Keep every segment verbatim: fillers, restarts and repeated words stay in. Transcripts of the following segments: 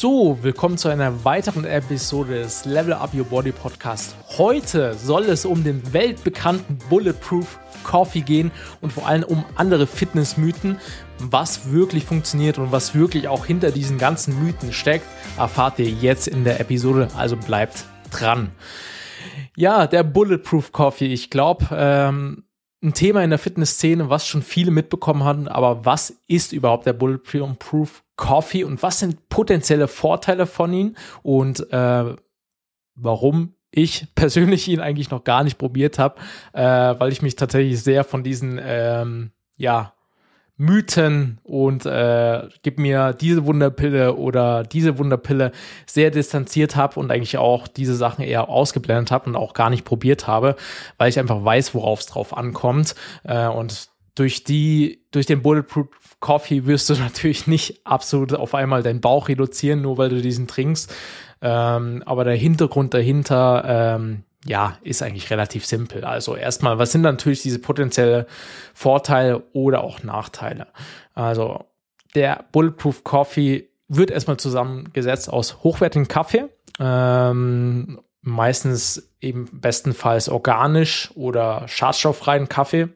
So, willkommen zu einer weiteren Episode des Level Up Your Body Podcast. Heute soll es um den weltbekannten Bulletproof Coffee gehen und vor allem um andere Fitnessmythen. Was wirklich funktioniert und was wirklich auch hinter diesen ganzen Mythen steckt, erfahrt ihr jetzt in der Episode, also bleibt dran. Ja, der Bulletproof Coffee, ich glaube, ähm, ein Thema in der Fitnessszene, was schon viele mitbekommen hatten, aber was ist überhaupt der Bulletproof Coffee und was sind potenzielle Vorteile von ihm und äh, warum ich persönlich ihn eigentlich noch gar nicht probiert habe, äh, weil ich mich tatsächlich sehr von diesen ähm, ja, Mythen und äh, gib mir diese Wunderpille oder diese Wunderpille sehr distanziert habe und eigentlich auch diese Sachen eher ausgeblendet habe und auch gar nicht probiert habe, weil ich einfach weiß, worauf es drauf ankommt. Äh, und durch die, durch den Bulletproof Coffee wirst du natürlich nicht absolut auf einmal deinen Bauch reduzieren, nur weil du diesen trinkst. Ähm, aber der Hintergrund dahinter, ähm, ja, ist eigentlich relativ simpel. Also erstmal, was sind natürlich diese potenziellen Vorteile oder auch Nachteile? Also der Bulletproof Coffee wird erstmal zusammengesetzt aus hochwertigem Kaffee, ähm, meistens eben bestenfalls organisch oder schadstofffreien Kaffee.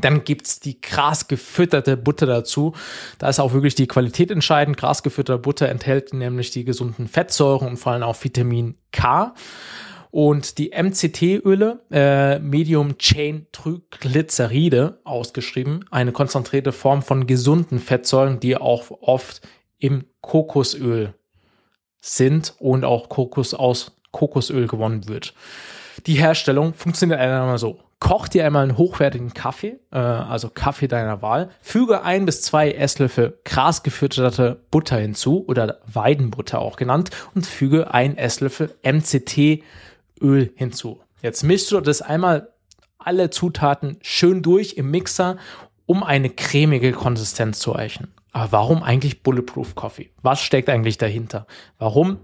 Dann gibt's die grasgefütterte Butter dazu. Da ist auch wirklich die Qualität entscheidend. Grasgefütterte Butter enthält nämlich die gesunden Fettsäuren und vor allem auch Vitamin K. Und die M C T-Öle, äh, Medium Chain Triglyceride ausgeschrieben, eine konzentrierte Form von gesunden Fettsäuren, die auch oft im Kokosöl sind und auch Kokos aus Kokosöl gewonnen wird. Die Herstellung funktioniert einmal so. Koch dir einmal einen hochwertigen Kaffee, äh, also Kaffee deiner Wahl, füge ein bis zwei Esslöffel grasgefütterte Butter hinzu oder Weidenbutter auch genannt und füge ein Esslöffel M C T-Öl hinzu. Jetzt mischst du das einmal alle Zutaten schön durch im Mixer, um eine cremige Konsistenz zu erreichen. Aber warum eigentlich Bulletproof Coffee? Was steckt eigentlich dahinter? Warum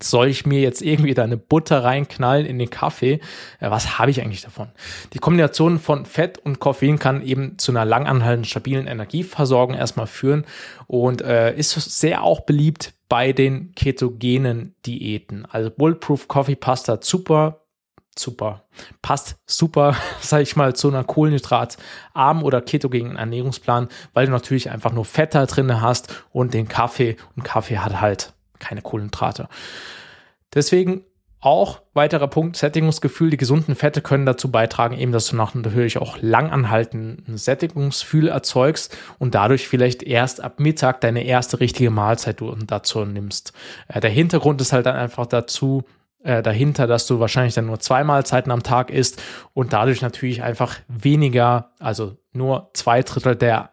soll ich mir jetzt irgendwie da eine Butter reinknallen in den Kaffee? Was habe ich eigentlich davon? Die Kombination von Fett und Koffein kann eben zu einer langanhaltenden, stabilen Energieversorgung erstmal führen und äh, ist sehr auch beliebt bei den ketogenen Diäten. Also Bulletproof Coffee passt da super, super, passt super, sage ich mal, zu einer kohlenhydratarmen oder ketogenen Ernährungsplan, weil du natürlich einfach nur Fett da drin hast und den Kaffee. Und Kaffee hat halt keine Kohlenhydrate. Deswegen auch weiterer Punkt, Sättigungsgefühl. Die gesunden Fette können dazu beitragen, eben, dass du nach natürlich auch langanhaltenden Sättigungsgefühl erzeugst und dadurch vielleicht erst ab Mittag deine erste richtige Mahlzeit dazu nimmst. Der Hintergrund ist halt dann einfach dazu, äh, dahinter, dass du wahrscheinlich dann nur zwei Mahlzeiten am Tag isst und dadurch natürlich einfach weniger, also nur zwei Drittel der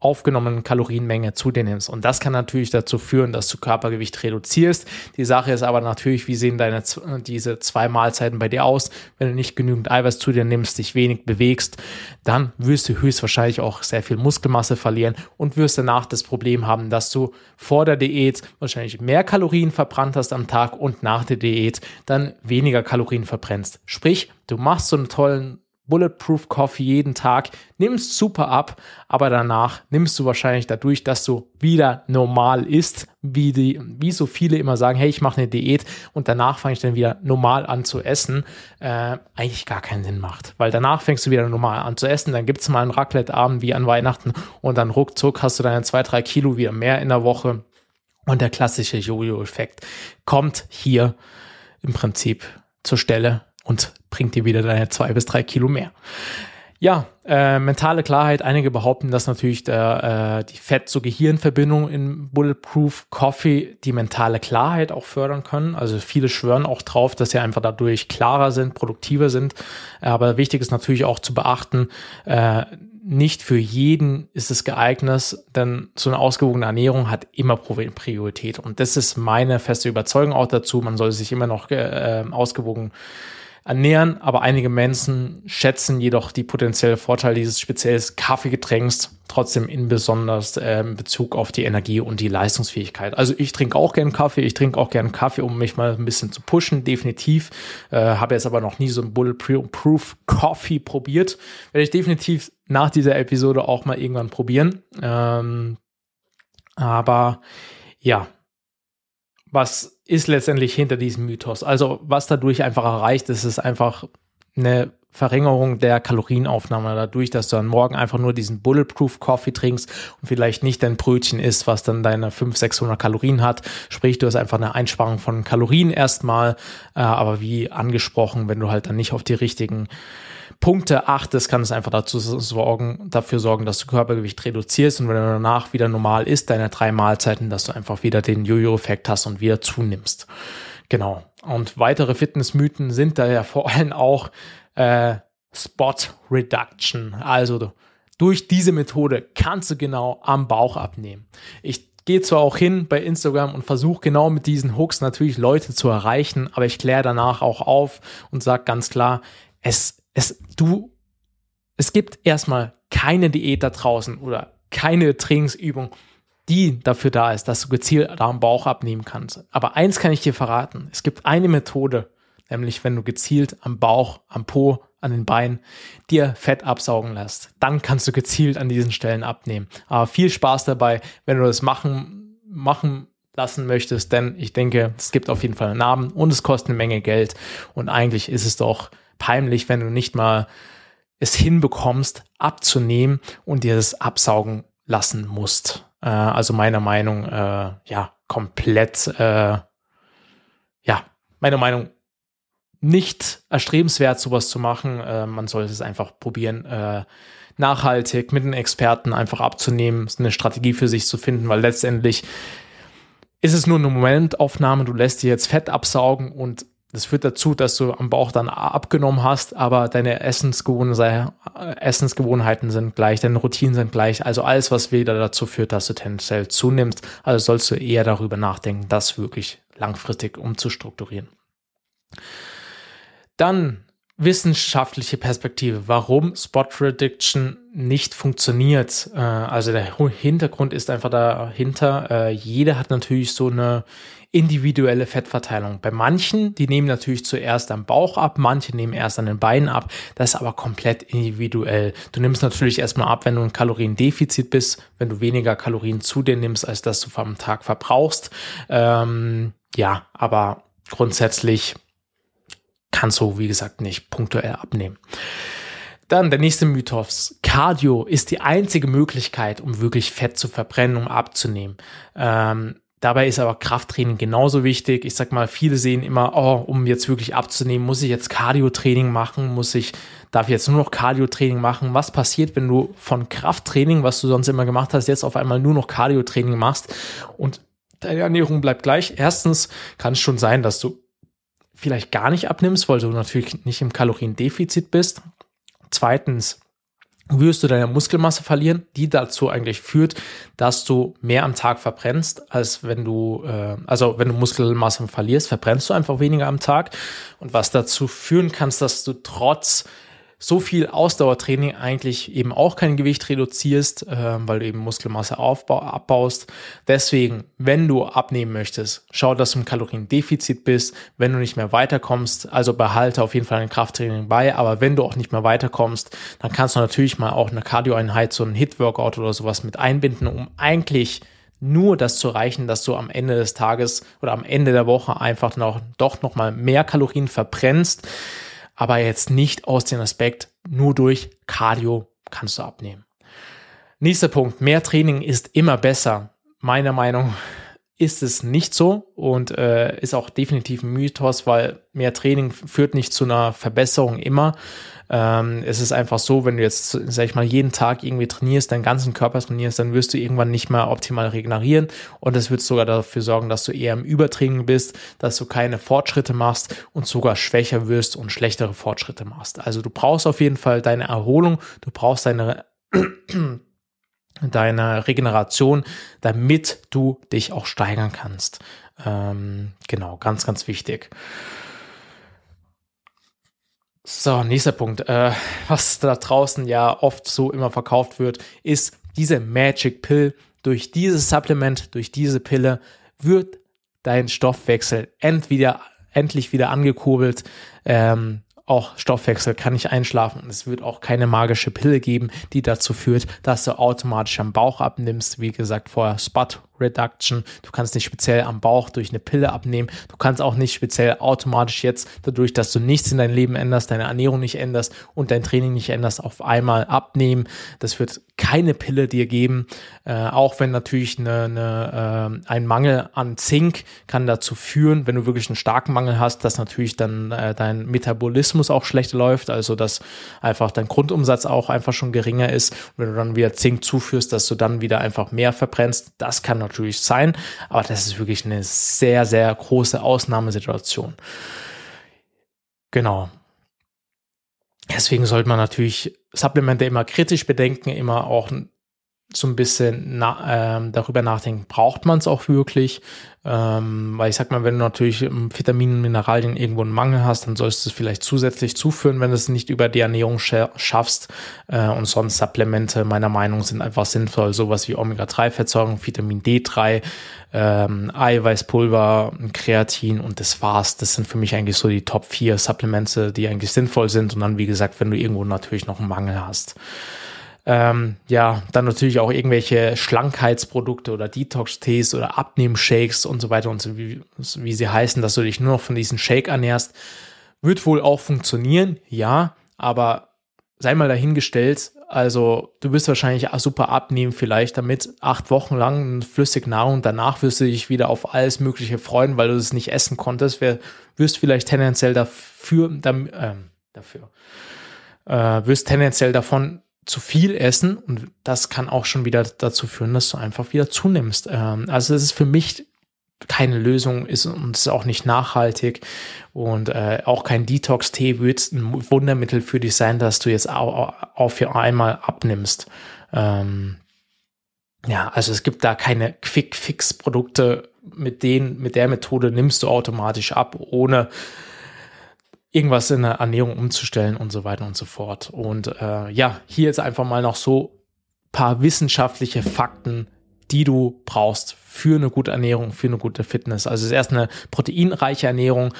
aufgenommenen Kalorienmenge zu dir nimmst. Und das kann natürlich dazu führen, dass du Körpergewicht reduzierst. Die Sache ist aber natürlich, wie sehen deine diese zwei Mahlzeiten bei dir aus? Wenn du nicht genügend Eiweiß zu dir nimmst, dich wenig bewegst, dann wirst du höchstwahrscheinlich auch sehr viel Muskelmasse verlieren und wirst danach das Problem haben, dass du vor der Diät wahrscheinlich mehr Kalorien verbrannt hast am Tag und nach der Diät dann weniger Kalorien verbrennst. Sprich, du machst so einen tollen Bulletproof Coffee jeden Tag, nimmst super ab, aber danach nimmst du wahrscheinlich dadurch, dass du wieder normal isst, wie die, wie so viele immer sagen, hey, ich mache eine Diät und danach fange ich dann wieder normal an zu essen, äh, eigentlich gar keinen Sinn macht, weil danach fängst du wieder normal an zu essen, dann gibt es mal einen Raclette-Abend wie an Weihnachten und dann ruckzuck hast du deine zwei, drei Kilo wieder mehr in der Woche und der klassische Jojo-Effekt kommt hier im Prinzip zur Stelle und bringt dir wieder deine zwei bis drei Kilo mehr. Ja, äh, mentale Klarheit. Einige behaupten, dass natürlich der, äh, die Fett-zu-Gehirn-Verbindung in Bulletproof Coffee die mentale Klarheit auch fördern können. Also viele schwören auch drauf, dass sie einfach dadurch klarer sind, produktiver sind. Aber wichtig ist natürlich auch zu beachten, äh, nicht für jeden ist es geeignet, denn so eine ausgewogene Ernährung hat immer Priorität. Und das ist meine feste Überzeugung auch dazu. Man soll sich immer noch äh, ausgewogen ernähren, aber einige Menschen schätzen jedoch die potenzielle Vorteile dieses speziellen Kaffeegetränks trotzdem in besonders äh, in Bezug auf die Energie und die Leistungsfähigkeit. Also ich trinke auch gern Kaffee, ich trinke auch gern Kaffee, um mich mal ein bisschen zu pushen, definitiv. Äh, habe jetzt aber noch nie so ein Bulletproof Coffee probiert. Werde ich definitiv nach dieser Episode auch mal irgendwann probieren. Ähm, aber ja, was ist letztendlich hinter diesem Mythos? Also was dadurch einfach erreicht ist, ist einfach eine Verringerung der Kalorienaufnahme dadurch, dass du am Morgen einfach nur diesen Bulletproof Coffee trinkst und vielleicht nicht dein Brötchen isst, was dann deine fünfhundert, sechshundert Kalorien hat. Sprich, du hast einfach eine Einsparung von Kalorien erstmal, äh, aber wie angesprochen, wenn du halt dann nicht auf die richtigen Punkte achtest, kann es einfach dazu sorgen, dafür sorgen, dass du Körpergewicht reduzierst und wenn du danach wieder normal isst, deine drei Mahlzeiten, dass du einfach wieder den Jojo-Effekt hast und wieder zunimmst. Genau. Und weitere Fitnessmythen sind da ja vor allem auch äh, Spot Reduction. Also durch diese Methode kannst du genau am Bauch abnehmen. Ich gehe zwar auch hin bei Instagram und versuche genau mit diesen Hooks natürlich Leute zu erreichen, aber ich kläre danach auch auf und sage ganz klar, es Es, du, es gibt erstmal keine Diät da draußen oder keine Trainingsübung, die dafür da ist, dass du gezielt am Bauch abnehmen kannst. Aber eins kann ich dir verraten. Es gibt eine Methode, nämlich wenn du gezielt am Bauch, am Po, an den Beinen dir Fett absaugen lässt. Dann kannst du gezielt an diesen Stellen abnehmen. Aber viel Spaß dabei, wenn du das machen, machen lassen möchtest. Denn ich denke, es gibt auf jeden Fall einen Namen und es kostet eine Menge Geld. Und eigentlich ist es doch peinlich, wenn du nicht mal es hinbekommst, abzunehmen und dir das absaugen lassen musst. Äh, also meiner Meinung, äh, ja, komplett, äh, ja, meiner Meinung nicht erstrebenswert, sowas zu machen. Äh, man sollte es einfach probieren, äh, nachhaltig mit einem Experten einfach abzunehmen, eine Strategie für sich zu finden, weil letztendlich ist es nur eine Momentaufnahme, du lässt dir jetzt Fett absaugen und das führt dazu, dass du am Bauch dann abgenommen hast, aber deine Essensgewohnheiten sind gleich, deine Routinen sind gleich. Also alles, was wieder dazu führt, dass du tendenziell zunimmst. Also sollst du eher darüber nachdenken, das wirklich langfristig umzustrukturieren. Dann wissenschaftliche Perspektive, warum Spot Reduction nicht funktioniert. Also der Hintergrund ist einfach dahinter. Jeder hat natürlich so eine individuelle Fettverteilung. Bei manchen, die nehmen natürlich zuerst am Bauch ab, manche nehmen erst an den Beinen ab. Das ist aber komplett individuell. Du nimmst natürlich erstmal ab, wenn du ein Kaloriendefizit bist, wenn du weniger Kalorien zu dir nimmst, als dass du am Tag verbrauchst. Ähm, ja, aber grundsätzlich kannst du, wie gesagt, nicht punktuell abnehmen. Dann der nächste Mythos. Cardio ist die einzige Möglichkeit, um wirklich Fett zu verbrennen, um abzunehmen. Ähm, dabei ist aber Krafttraining genauso wichtig. Ich sag mal, viele sehen immer, oh, um jetzt wirklich abzunehmen, muss ich jetzt Cardio-Training machen, muss ich, darf ich jetzt nur noch Cardio-Training machen? Was passiert, wenn du von Krafttraining, was du sonst immer gemacht hast, jetzt auf einmal nur noch Cardio-Training machst und deine Ernährung bleibt gleich? Erstens kann es schon sein, dass du vielleicht gar nicht abnimmst, weil du natürlich nicht im Kaloriendefizit bist. Zweitens wirst du deine Muskelmasse verlieren, die dazu eigentlich führt, dass du mehr am Tag verbrennst, als wenn du, äh, also wenn du Muskelmasse verlierst, verbrennst du einfach weniger am Tag. Und was dazu führen kannst, dass du trotz so viel Ausdauertraining eigentlich eben auch kein Gewicht reduzierst, äh, weil du eben Muskelmasse aufba- abbaust. Deswegen, wenn du abnehmen möchtest, schau, dass du im Kaloriendefizit bist, wenn du nicht mehr weiterkommst, also behalte auf jeden Fall ein Krafttraining bei, aber wenn du auch nicht mehr weiterkommst, dann kannst du natürlich mal auch eine Cardio-Einheit, so ein H I I T-Workout oder sowas mit einbinden, um eigentlich nur das zu erreichen, dass du am Ende des Tages oder am Ende der Woche einfach noch, doch nochmal mehr Kalorien verbrennst, aber jetzt nicht aus dem Aspekt, nur durch Cardio kannst du abnehmen. Nächster Punkt, mehr Training ist immer besser. Meiner Meinung ist es nicht so und äh, ist auch definitiv ein Mythos, weil mehr Training führt nicht zu einer Verbesserung immer. Ähm, es ist einfach so, wenn du jetzt, sag ich mal, jeden Tag irgendwie trainierst, deinen ganzen Körper trainierst, dann wirst du irgendwann nicht mehr optimal regenerieren und das wird sogar dafür sorgen, dass du eher im Übertraining bist, dass du keine Fortschritte machst und sogar schwächer wirst und schlechtere Fortschritte machst. Also du brauchst auf jeden Fall deine Erholung, du brauchst deine deiner Regeneration, damit du dich auch steigern kannst. Ähm, genau, ganz, ganz wichtig. So, nächster Punkt. Äh, was da draußen ja oft so immer verkauft wird, ist diese Magic Pill. Durch dieses Supplement, durch diese Pille wird dein Stoffwechsel entweder, endlich wieder angekurbelt, ähm, auch Stoffwechsel kann nicht einschlafen. Es wird auch keine magische Pille geben, die dazu führt, dass du automatisch am Bauch abnimmst. Wie gesagt, vorher Spot Reduction. Du kannst nicht speziell am Bauch durch eine Pille abnehmen. Du kannst auch nicht speziell automatisch jetzt dadurch, dass du nichts in deinem Leben änderst, deine Ernährung nicht änderst und dein Training nicht änderst, auf einmal abnehmen. Das wird keine Pille dir geben, äh, auch wenn natürlich eine, eine, äh, ein Mangel an Zink kann dazu führen, wenn du wirklich einen starken Mangel hast, dass natürlich dann äh, dein Metabolismus auch schlecht läuft, also dass einfach dein Grundumsatz auch einfach schon geringer ist. Und wenn du dann wieder Zink zuführst, dass du dann wieder einfach mehr verbrennst, das kann natürlich sein, aber das ist wirklich eine sehr, sehr große Ausnahmesituation. Genau. Deswegen sollte man natürlich Supplemente immer kritisch bedenken, immer auch so ein bisschen na, äh, darüber nachdenken, braucht man es auch wirklich? Ähm, weil ich sag mal, wenn du natürlich Vitaminen, Mineralien irgendwo einen Mangel hast, dann sollst du es vielleicht zusätzlich zuführen, wenn du es nicht über die Ernährung scha- schaffst. Äh, und sonst Supplemente meiner Meinung nach sind einfach sinnvoll. Sowas wie Omega drei Fettsäuren, Vitamin D drei, ähm, Eiweißpulver, Kreatin und das war's. Das sind für mich eigentlich so die Top vier Supplemente, die eigentlich sinnvoll sind. Und dann, wie gesagt, wenn du irgendwo natürlich noch einen Mangel hast. Ähm, ja, dann natürlich auch irgendwelche Schlankheitsprodukte oder Detox-Tees oder Abnehm-Shakes und so weiter und so, wie, wie sie heißen, dass du dich nur noch von diesen Shake ernährst, wird wohl auch funktionieren, ja, aber sei mal dahingestellt, also du bist wahrscheinlich super abnehmen vielleicht damit, acht Wochen lang flüssig Nahrung, danach wirst du dich wieder auf alles mögliche freuen, weil du es nicht essen konntest, wirst vielleicht tendenziell dafür, dam, äh, dafür, äh, wirst tendenziell davon zu viel essen und das kann auch schon wieder dazu führen, dass du einfach wieder zunimmst. Also es ist für mich keine Lösung ist und ist auch nicht nachhaltig und auch kein Detox-Tee wird ein Wundermittel für dich sein, dass du jetzt auf einmal abnimmst. Ja, also es gibt da keine Quick-Fix-Produkte, mit denen, mit der Methode nimmst du automatisch ab, ohne irgendwas in der Ernährung umzustellen und so weiter und so fort. Und äh, ja, hier jetzt einfach mal noch so ein paar wissenschaftliche Fakten, die du brauchst für eine gute Ernährung, für eine gute Fitness. Also es ist erst eine proteinreiche Ernährung.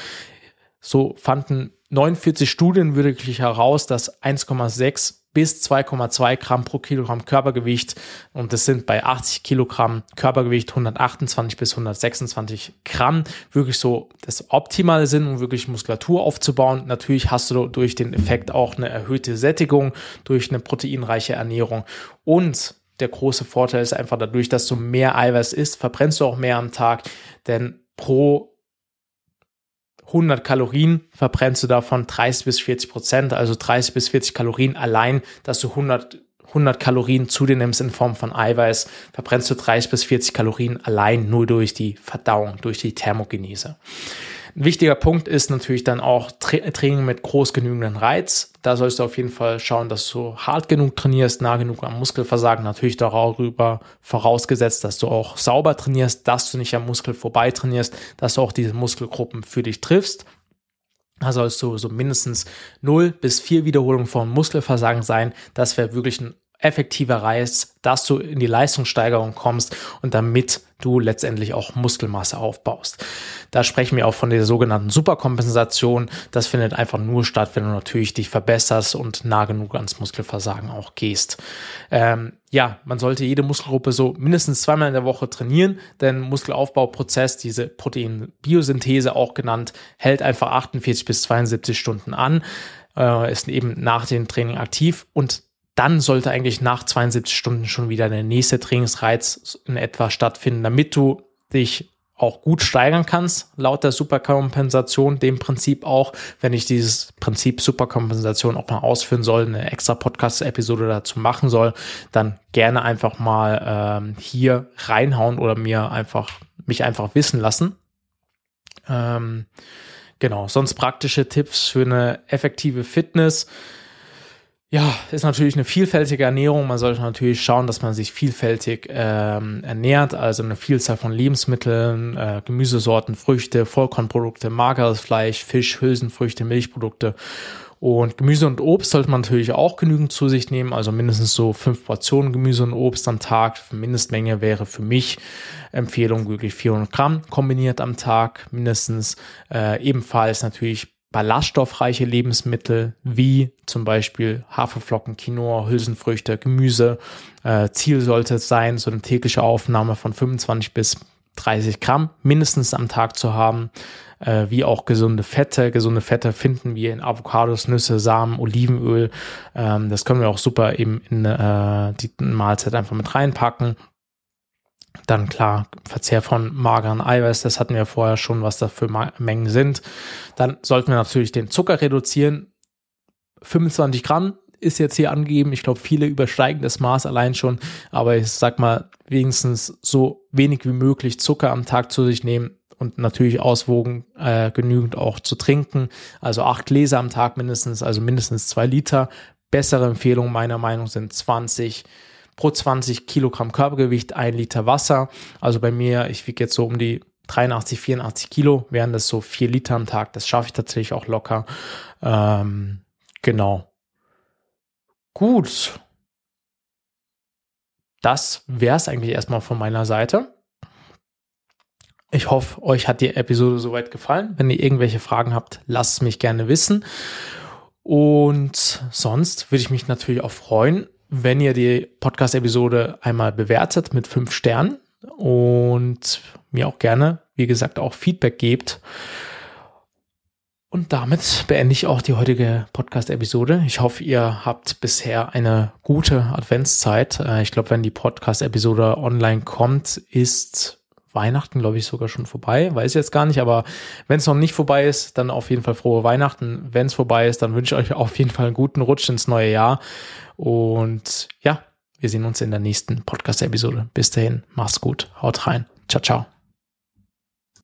So fanden neunundvierzig Studien wirklich heraus, dass eins Komma sechs bis zwei Komma zwei Gramm pro Kilogramm Körpergewicht und das sind bei achtzig Kilogramm Körpergewicht hundertachtundzwanzig bis hundertsechsundzwanzig Gramm wirklich so das Optimale sind, um wirklich Muskulatur aufzubauen. Natürlich hast du durch den Effekt auch eine erhöhte Sättigung durch eine proteinreiche Ernährung und der große Vorteil ist einfach dadurch, dass du mehr Eiweiß isst, verbrennst du auch mehr am Tag, denn pro hundert Kalorien verbrennst du davon dreißig bis vierzig Prozent, also dreißig bis vierzig Kalorien allein, dass du hundert, hundert Kalorien zu dir nimmst in Form von Eiweiß, verbrennst du dreißig bis vierzig Kalorien allein nur durch die Verdauung, durch die Thermogenese. Ein wichtiger Punkt ist natürlich dann auch Tra- Training mit groß genügendem Reiz. Da sollst du auf jeden Fall schauen, dass du hart genug trainierst, nah genug am Muskelversagen. Natürlich darüber vorausgesetzt, dass du auch sauber trainierst, dass du nicht am Muskel vorbei trainierst, dass du auch diese Muskelgruppen für dich triffst. Da sollst du so mindestens null bis vier Wiederholungen vom Muskelversagen sein. Das wäre wirklich ein effektiver Reiz, dass du in die Leistungssteigerung kommst und damit du letztendlich auch Muskelmasse aufbaust. Da sprechen wir auch von der sogenannten Superkompensation. Das findet einfach nur statt, wenn du natürlich dich verbesserst und nah genug ans Muskelversagen auch gehst. Ähm, ja, man sollte jede Muskelgruppe so mindestens zweimal in der Woche trainieren, denn Muskelaufbauprozess, diese Proteinbiosynthese auch genannt, hält einfach achtundvierzig bis zweiundsiebzig Stunden an, äh, ist eben nach dem Training aktiv und dann sollte eigentlich nach zweiundsiebzig Stunden schon wieder der nächste Trainingsreiz in etwa stattfinden, damit du dich auch gut steigern kannst, laut der Superkompensation, dem Prinzip auch, wenn ich dieses Prinzip Superkompensation auch mal ausführen soll, eine extra Podcast-Episode dazu machen soll, dann gerne einfach mal ähm, hier reinhauen oder mir einfach mich einfach wissen lassen. Ähm, genau, sonst praktische Tipps für eine effektive Fitness. Ja, ist natürlich eine vielfältige Ernährung. Man sollte natürlich schauen, dass man sich vielfältig ähm, ernährt, also eine Vielzahl von Lebensmitteln, äh, Gemüsesorten, Früchte, Vollkornprodukte, mageres Fleisch, Fisch, Hülsenfrüchte, Milchprodukte. Und Gemüse und Obst sollte man natürlich auch genügend zu sich nehmen, also mindestens so fünf Portionen Gemüse und Obst am Tag. Für Mindestmenge wäre für mich Empfehlung wirklich vierhundert Gramm kombiniert am Tag mindestens. Äh, ebenfalls natürlich ballaststoffreiche Lebensmittel wie zum Beispiel Haferflocken, Quinoa, Hülsenfrüchte, Gemüse. Äh, Ziel sollte es sein, so eine tägliche Aufnahme von fünfundzwanzig bis dreißig Gramm mindestens am Tag zu haben, äh, wie auch gesunde Fette. Gesunde Fette finden wir in Avocados, Nüsse, Samen, Olivenöl. Ähm, das können wir auch super eben in äh, die Mahlzeit einfach mit reinpacken. Dann klar, Verzehr von mageren Eiweiß, das hatten wir vorher schon, was da für Ma- Mengen sind. Dann sollten wir natürlich den Zucker reduzieren. fünfundzwanzig Gramm ist jetzt hier angegeben. Ich glaube, viele übersteigen das Maß allein schon. Aber ich sag mal, wenigstens so wenig wie möglich Zucker am Tag zu sich nehmen und natürlich auswogen, äh, genügend auch zu trinken. Also acht Gläser am Tag mindestens, also mindestens zwei Liter. Bessere Empfehlung meiner Meinung sind zwanzig pro zwanzig Kilogramm Körpergewicht, ein Liter Wasser. Also bei mir, ich wiege jetzt so um die dreiundachtzig, vierundachtzig Kilo, wären das so vier Liter am Tag. Das schaffe ich tatsächlich auch locker. Ähm, genau. Gut. Das wäre es eigentlich erstmal von meiner Seite. Ich hoffe, euch hat die Episode soweit gefallen. Wenn ihr irgendwelche Fragen habt, lasst es mich gerne wissen. Und sonst würde ich mich natürlich auch freuen, wenn ihr die Podcast-Episode einmal bewertet mit fünf Sternen und mir auch gerne, wie gesagt, auch Feedback gebt. Und damit beende ich auch die heutige Podcast-Episode. Ich hoffe, ihr habt bisher eine gute Adventszeit. Ich glaube, wenn die Podcast-Episode online kommt, ist Weihnachten, glaube ich, sogar schon vorbei. Weiß ich jetzt gar nicht, aber wenn es noch nicht vorbei ist, dann auf jeden Fall frohe Weihnachten. Wenn es vorbei ist, dann wünsche ich euch auf jeden Fall einen guten Rutsch ins neue Jahr. Und ja, wir sehen uns in der nächsten Podcast-Episode. Bis dahin, macht's gut, haut rein. Ciao, ciao.